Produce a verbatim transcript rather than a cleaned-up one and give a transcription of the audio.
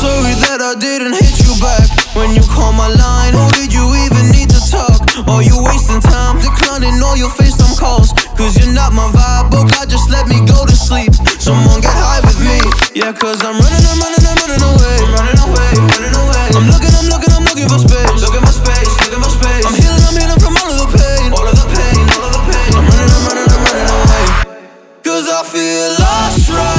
sorry that I didn't hit you back when you called my line. Or did you even need to talk? Are you wasting time? Declining all your FaceTime calls, cause you're not my vibe. Oh God, just let me go to sleep. Someone get high with me. Yeah, cause I'm running, I'm running, I'm running away. I'm running away, running away. I'm looking, I'm looking, I'm looking for space. Looking for space, looking for space. I'm healing, I'm healing from all of the pain. All of the pain, all of the pain. I'm running, I'm running, I'm running away. Cause I feel lost, right?